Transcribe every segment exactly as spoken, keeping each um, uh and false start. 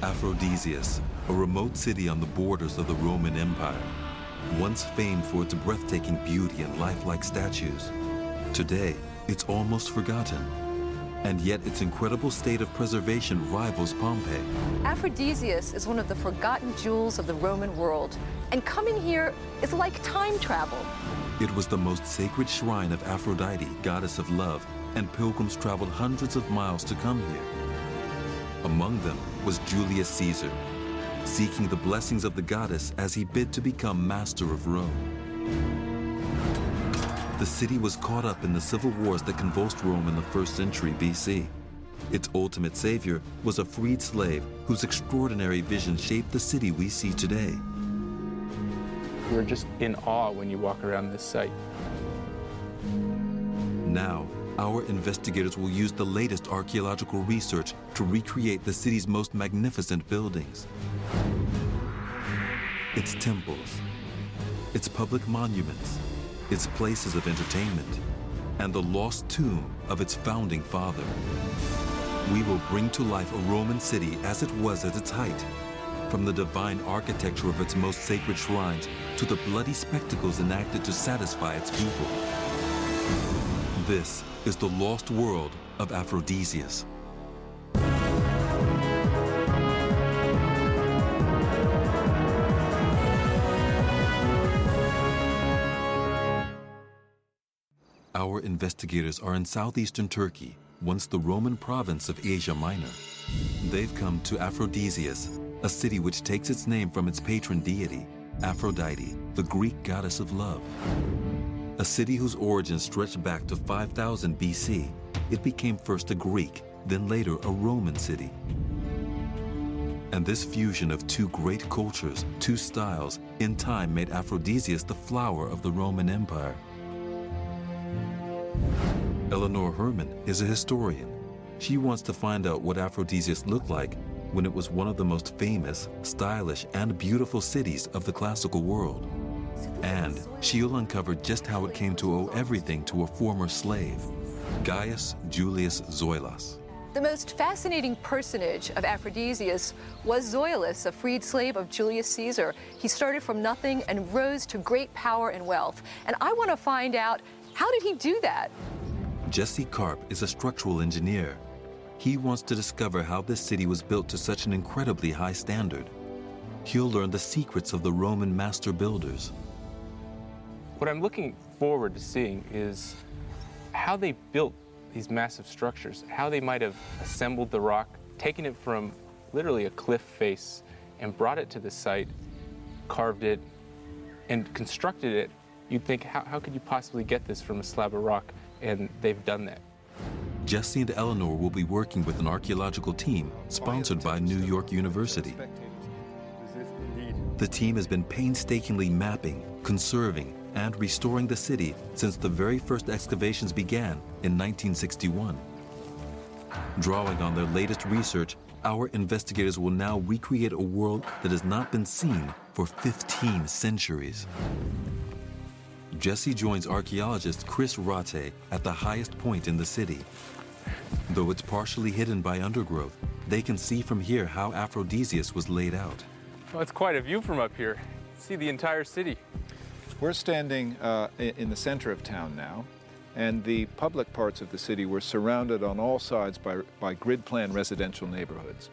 Aphrodisias, a remote city on the borders of the Roman Empire, once famed for its breathtaking beauty and lifelike statues. Today, it's almost forgotten, and yet its incredible state of preservation rivals Pompeii. Aphrodisias is one of the forgotten jewels of the Roman world, and coming here is like time travel. It was the most sacred shrine of Aphrodite, goddess of love, and pilgrims traveled hundreds of miles to come here. Among them was Julius Caesar, seeking the blessings of the goddess as he bid to become master of Rome. The city was caught up in the civil wars that convulsed Rome in the first century B C. Its ultimate savior was a freed slave whose extraordinary vision shaped the city we see today. You're just in awe when you walk around this site. Now, our investigators will use the latest archaeological research to recreate the city's most magnificent buildings. Its temples, its public monuments, its places of entertainment, and the lost tomb of its founding father. We will bring to life a Roman city as it was at its height, from the divine architecture of its most sacred shrines to the bloody spectacles enacted to satisfy its people. This is the lost world of Aphrodisias. Our investigators are in southeastern Turkey, once the Roman province of Asia Minor. They've come to Aphrodisias, a city which takes its name from its patron deity, Aphrodite, the Greek goddess of love. A city whose origins stretch back to five thousand B C, it became first a Greek, then later a Roman city. And this fusion of two great cultures, two styles, in time made Aphrodisias the flower of the Roman Empire. Eleanor Herman is a historian. She wants to find out what Aphrodisias looked like when it was one of the most famous, stylish, and beautiful cities of the classical world. And she'll uncover just how it came to owe everything to a former slave, Gaius Julius Zoilos. The most fascinating personage of Aphrodisias was Zoilus, a freed slave of Julius Caesar. He started from nothing and rose to great power and wealth. And I want to find out, how did he do that? Jesse Karp is a structural engineer. He wants to discover how this city was built to such an incredibly high standard. He'll learn the secrets of the Roman master builders. What I'm looking forward to seeing is how they built these massive structures, how they might have assembled the rock, taken it from literally a cliff face and brought it to the site, carved it, and constructed it. You'd think, how, how could you possibly get this from a slab of rock? And they've done that. Jesse and Eleanor will be working with an archaeological team sponsored by New York University. The team has been painstakingly mapping, conserving, and restoring the city since the very first excavations began in nineteen sixty-one. Drawing on their latest research, our investigators will now recreate a world that has not been seen for fifteen centuries. Jesse joins archaeologist Chris Rote at the highest point in the city. Though it's partially hidden by undergrowth, they can see from here how Aphrodisias was laid out. Well, it's quite a view from up here. See the entire city. We're standing uh, in the center of town now, and the public parts of the city were surrounded on all sides by, by grid plan residential neighborhoods.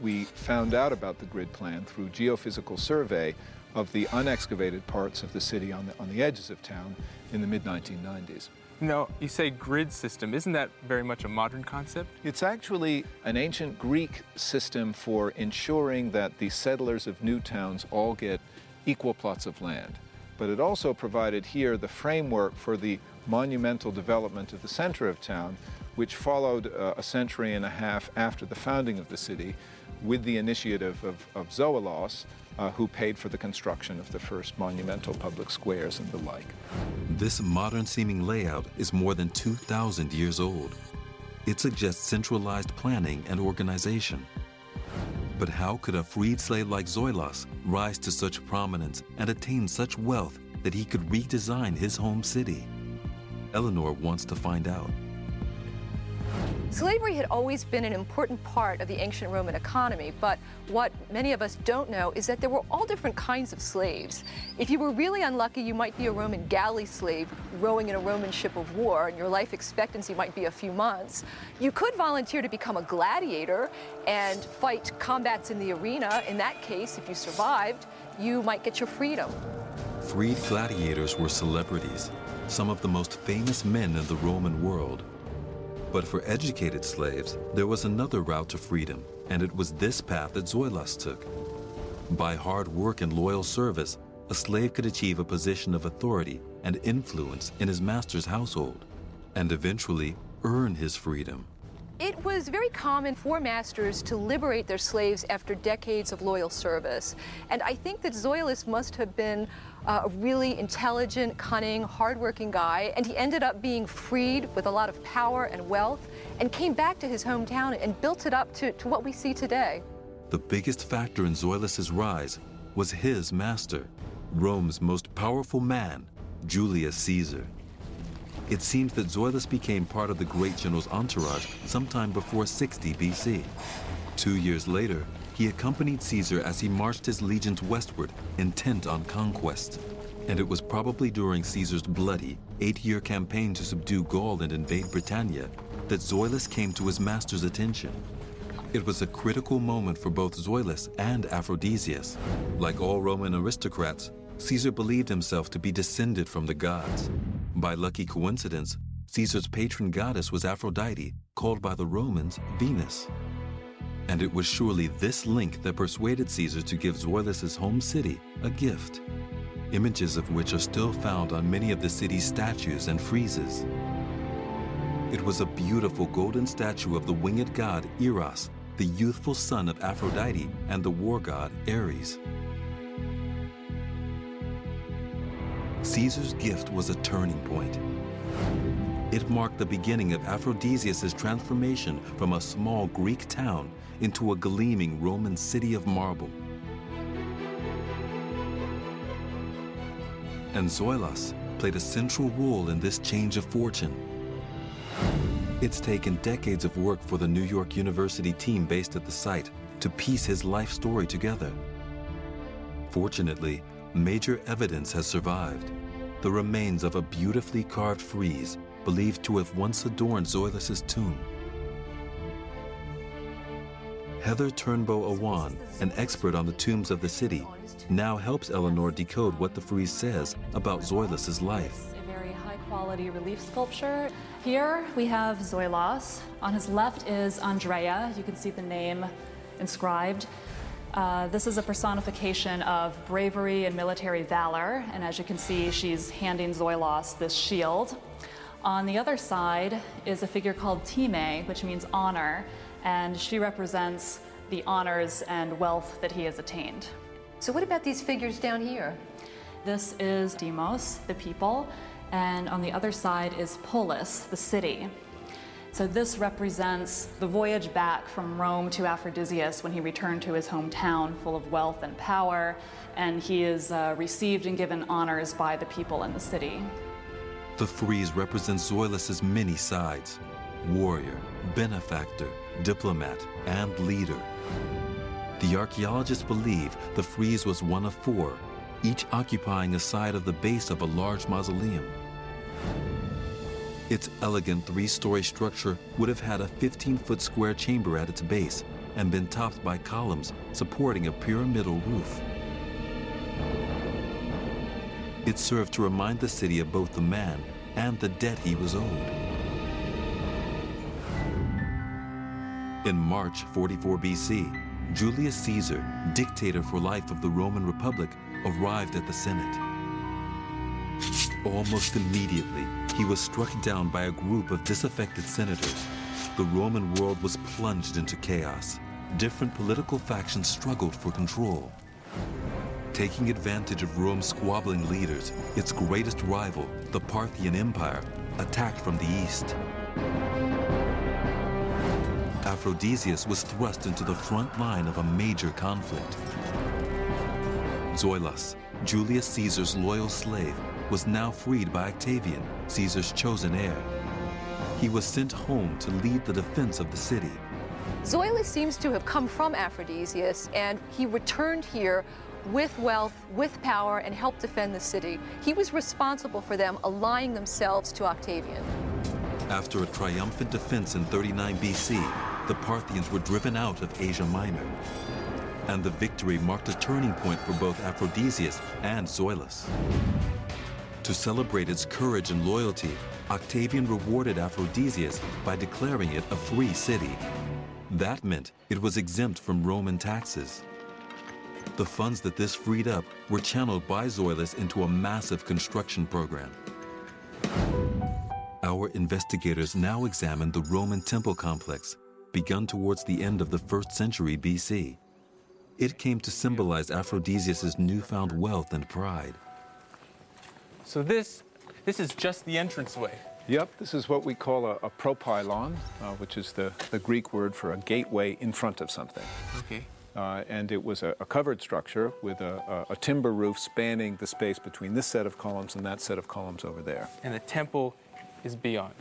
We found out about the grid plan through geophysical survey of the unexcavated parts of the city on the, on the edges of town in the mid nineteen nineties. Now, you say grid system. Isn't that very much a modern concept? It's actually an ancient Greek system for ensuring that the settlers of new towns all get equal plots of land. But it also provided here the framework for the monumental development of the center of town, which followed uh, a century and a half after the founding of the city with the initiative of, of Zoilos, Uh, who paid for the construction of the first monumental public squares and the like. This modern-seeming layout is more than two thousand years old. It suggests centralized planning and organization. But how could a freed slave like Zoilos rise to such prominence and attain such wealth that he could redesign his home city? Eleanor wants to find out. Slavery had always been an important part of the ancient Roman economy, but what many of us don't know is that there were all different kinds of slaves. If you were really unlucky, you might be a Roman galley slave rowing in a Roman ship of war, and your life expectancy might be a few months. You could volunteer to become a gladiator and fight combats in the arena. In that case, if you survived, you might get your freedom. Freed gladiators were celebrities, some of the most famous men in the Roman world. But for educated slaves, there was another route to freedom, and it was this path that Zoilos took. By hard work and loyal service, a slave could achieve a position of authority and influence in his master's household, and eventually earn his freedom. It was very common for masters to liberate their slaves after decades of loyal service. And I think that Zoilos must have been uh, a really intelligent, cunning, hardworking guy, and he ended up being freed with a lot of power and wealth, and came back to his hometown and built it up to, to what we see today. The biggest factor in Zoilos' rise was his master, Rome's most powerful man, Julius Caesar. It seems that Zoilos became part of the great general's entourage sometime before sixty B C. Two years later, he accompanied Caesar as he marched his legions westward, intent on conquest. And it was probably during Caesar's bloody eight-year campaign to subdue Gaul and invade Britannia that Zoilos came to his master's attention. It was a critical moment for both Zoilos and Aphrodisias. Like all Roman aristocrats, Caesar believed himself to be descended from the gods. By lucky coincidence, Caesar's patron goddess was Aphrodite, called by the Romans Venus. And it was surely this link that persuaded Caesar to give Zoilos' his home city a gift, images of which are still found on many of the city's statues and friezes. It was a beautiful golden statue of the winged god Eros, the youthful son of Aphrodite and the war god Ares. Caesar's gift was a turning point. It marked the beginning of Aphrodisias' transformation from a small Greek town into a gleaming Roman city of marble. And Zoilos played a central role in this change of fortune. It's taken decades of work for the New York University team based at the site to piece his life story together. Fortunately, major evidence has survived, the remains of a beautifully carved frieze believed to have once adorned Zoilos' tomb. Heather Turnbow Awan, an expert on the tombs of the city, now helps Eleanor decode what the frieze says about Zoilos' life. A very high-quality relief sculpture. Here we have Zoilos. On his left is Andrea. You can see the name inscribed. Uh, this is a personification of bravery and military valor, and as you can see, she's handing Zoilos this shield. On the other side is a figure called Time, which means honor, and she represents the honors and wealth that he has attained. So what about these figures down here? This is Demos, the people, and on the other side is Polis, the city. So this represents the voyage back from Rome to Aphrodisias when he returned to his hometown full of wealth and power, and he is uh, received and given honors by the people in the city. The frieze represents Zoilos' many sides: warrior, benefactor, diplomat, and leader. The archaeologists believe the frieze was one of four, each occupying a side of the base of a large mausoleum. Its elegant three-story structure would have had a fifteen-foot square chamber at its base and been topped by columns supporting a pyramidal roof. It served to remind the city of both the man and the debt he was owed. In March forty-four B C, Julius Caesar, dictator for life of the Roman Republic, arrived at the Senate. Almost immediately, he was struck down by a group of disaffected senators. The Roman world was plunged into chaos. Different political factions struggled for control. Taking advantage of Rome's squabbling leaders, its greatest rival, the Parthian Empire, attacked from the east. Aphrodisias was thrust into the front line of a major conflict. Zoilos, Julius Caesar's loyal slave, was now freed by Octavian, Caesar's chosen heir. he was sent home to lead the defense of the city. Zoilos seems to have come from Aphrodisias, and he returned here with wealth, with power, and helped defend the city. He was responsible for them allying themselves to Octavian. After a triumphant defense in thirty-nine B C, the Parthians were driven out of Asia Minor. And the victory marked a turning point for both Aphrodisias and Zoilos. To celebrate its courage and loyalty, Octavian rewarded Aphrodisias by declaring it a free city. That meant it was exempt from Roman taxes. The funds that this freed up were channeled by Zoilos into a massive construction program. Our investigators now examine the Roman temple complex, begun towards the end of the first century B C. It came to symbolize Aphrodisias' newfound wealth and pride. So this, this is just the entranceway. Yep, this is what we call a, a propylon, uh, which is the, the Greek word for a gateway in front of something. Okay. Uh, and it was a, a covered structure with a, a, a timber roof spanning the space between this set of columns and that set of columns over there. And the temple is beyond.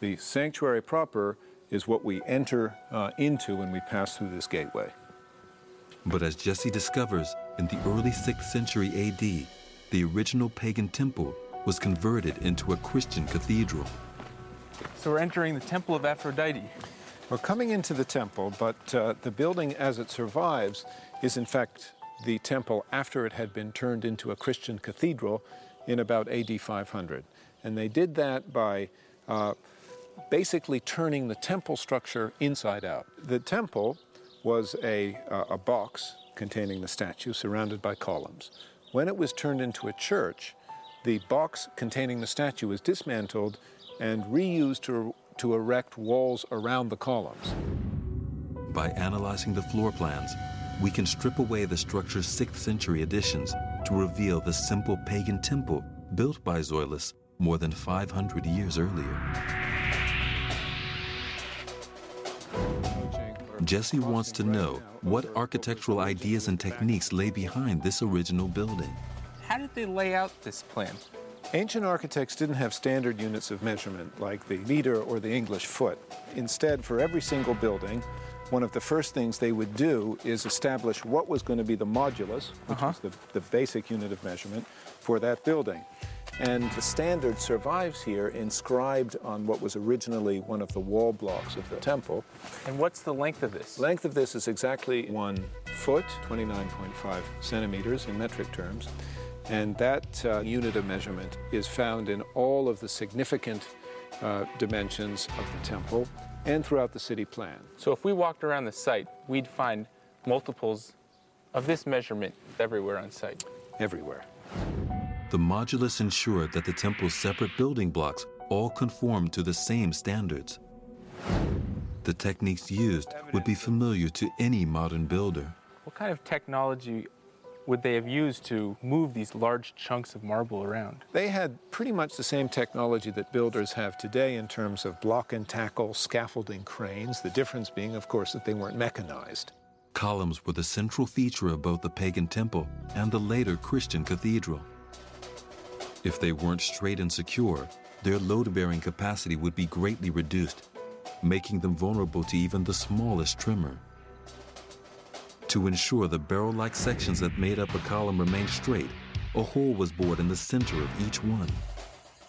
The sanctuary proper is what we enter uh, into when we pass through this gateway. But as Jesse discovers, in the early sixth century A D, the original pagan temple was converted into a Christian cathedral. So we're entering the Temple of Aphrodite. We're coming into the temple, but uh, the building as it survives is, in fact, the temple after it had been turned into a Christian cathedral in about A D five hundred. And they did that by uh, basically turning the temple structure inside out. The temple was a, uh, a box containing the statue surrounded by columns. When it was turned into a church, the box containing the statue was dismantled and reused to, to erect walls around the columns. By analyzing the floor plans, we can strip away the structure's sixth century additions to reveal the simple pagan temple built by Zoilos more than five hundred years earlier. Jesse wants to know what architectural ideas and techniques lay behind this original building. How did they lay out this plan? Ancient architects didn't have standard units of measurement like the meter or the English foot. Instead, for every single building, one of the first things they would do is establish what was going to be the modulus, which uh-huh. is the, the basic unit of measurement, for that building. And the standard survives here, inscribed on what was originally one of the wall blocks of the temple. And what's the length of this? Length of this is exactly one foot, twenty-nine point five centimeters in metric terms. And that uh, unit of measurement is found in all of the significant uh, dimensions of the temple and throughout the city plan. So if we walked around the site, we'd find multiples of this measurement everywhere on site? Everywhere. The modulus ensured that the temple's separate building blocks all conformed to the same standards. The techniques used would be familiar to any modern builder. What kind of technology would they have used to move these large chunks of marble around? They had pretty much the same technology that builders have today in terms of block and tackle, scaffolding cranes, the difference being, of course, that they weren't mechanized. Columns were the central feature of both the pagan temple and the later Christian cathedral. If they weren't straight and secure, their load-bearing capacity would be greatly reduced, making them vulnerable to even the smallest tremor. To ensure the barrel-like sections that made up a column remained straight, a hole was bored in the center of each one.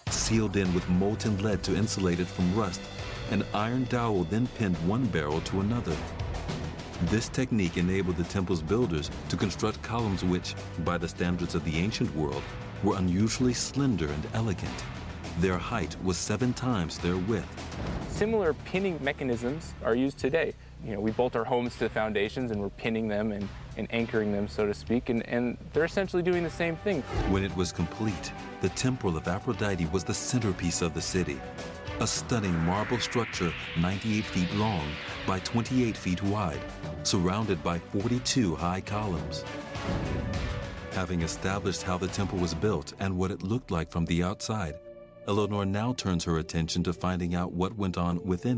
Sealed in with molten lead to insulate it from rust, an iron dowel then pinned one barrel to another. This technique enabled the temple's builders to construct columns which, by the standards of the ancient world, were unusually slender and elegant. Their height was seven times their width. Similar pinning mechanisms are used today. You know, we bolt our homes to the foundations and we're pinning them and, and anchoring them, so to speak, and, and they're essentially doing the same thing. When it was complete, the Temple of Aphrodite was the centerpiece of the city, a stunning marble structure ninety-eight feet long by twenty-eight feet wide, surrounded by forty-two high columns. Having established how the temple was built and what it looked like from the outside, Eleanor now turns her attention to finding out what went on within it.